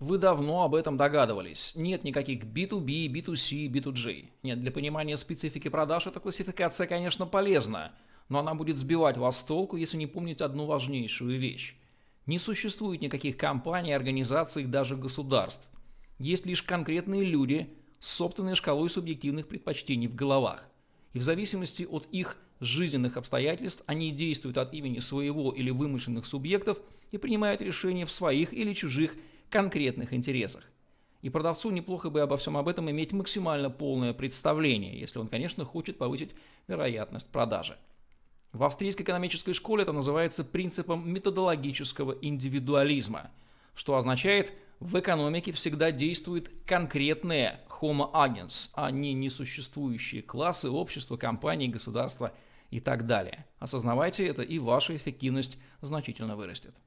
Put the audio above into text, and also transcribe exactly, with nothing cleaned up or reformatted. Вы давно об этом догадывались. Нет никаких би ту би, би ту си, би ту джи. Нет, для понимания специфики продаж эта классификация, конечно, полезна, но она будет сбивать вас с толку, если не помнить одну важнейшую вещь. Не существует никаких компаний, организаций, даже государств. Есть лишь конкретные люди с собственной шкалой субъективных предпочтений в головах. И в зависимости от их жизненных обстоятельств они действуют от имени своего или вымышленных субъектов и принимают решения в своих или чужих конкретных интересах. И продавцу неплохо бы обо всем об этом иметь максимально полное представление, если он, конечно, хочет повысить вероятность продажи. В австрийской экономической школе это называется принципом методологического индивидуализма, что означает, в экономике всегда действует конкретные Homo Agens, а не несуществующие классы, общества, компании, государства и так далее. Осознавайте это, и ваша эффективность значительно вырастет.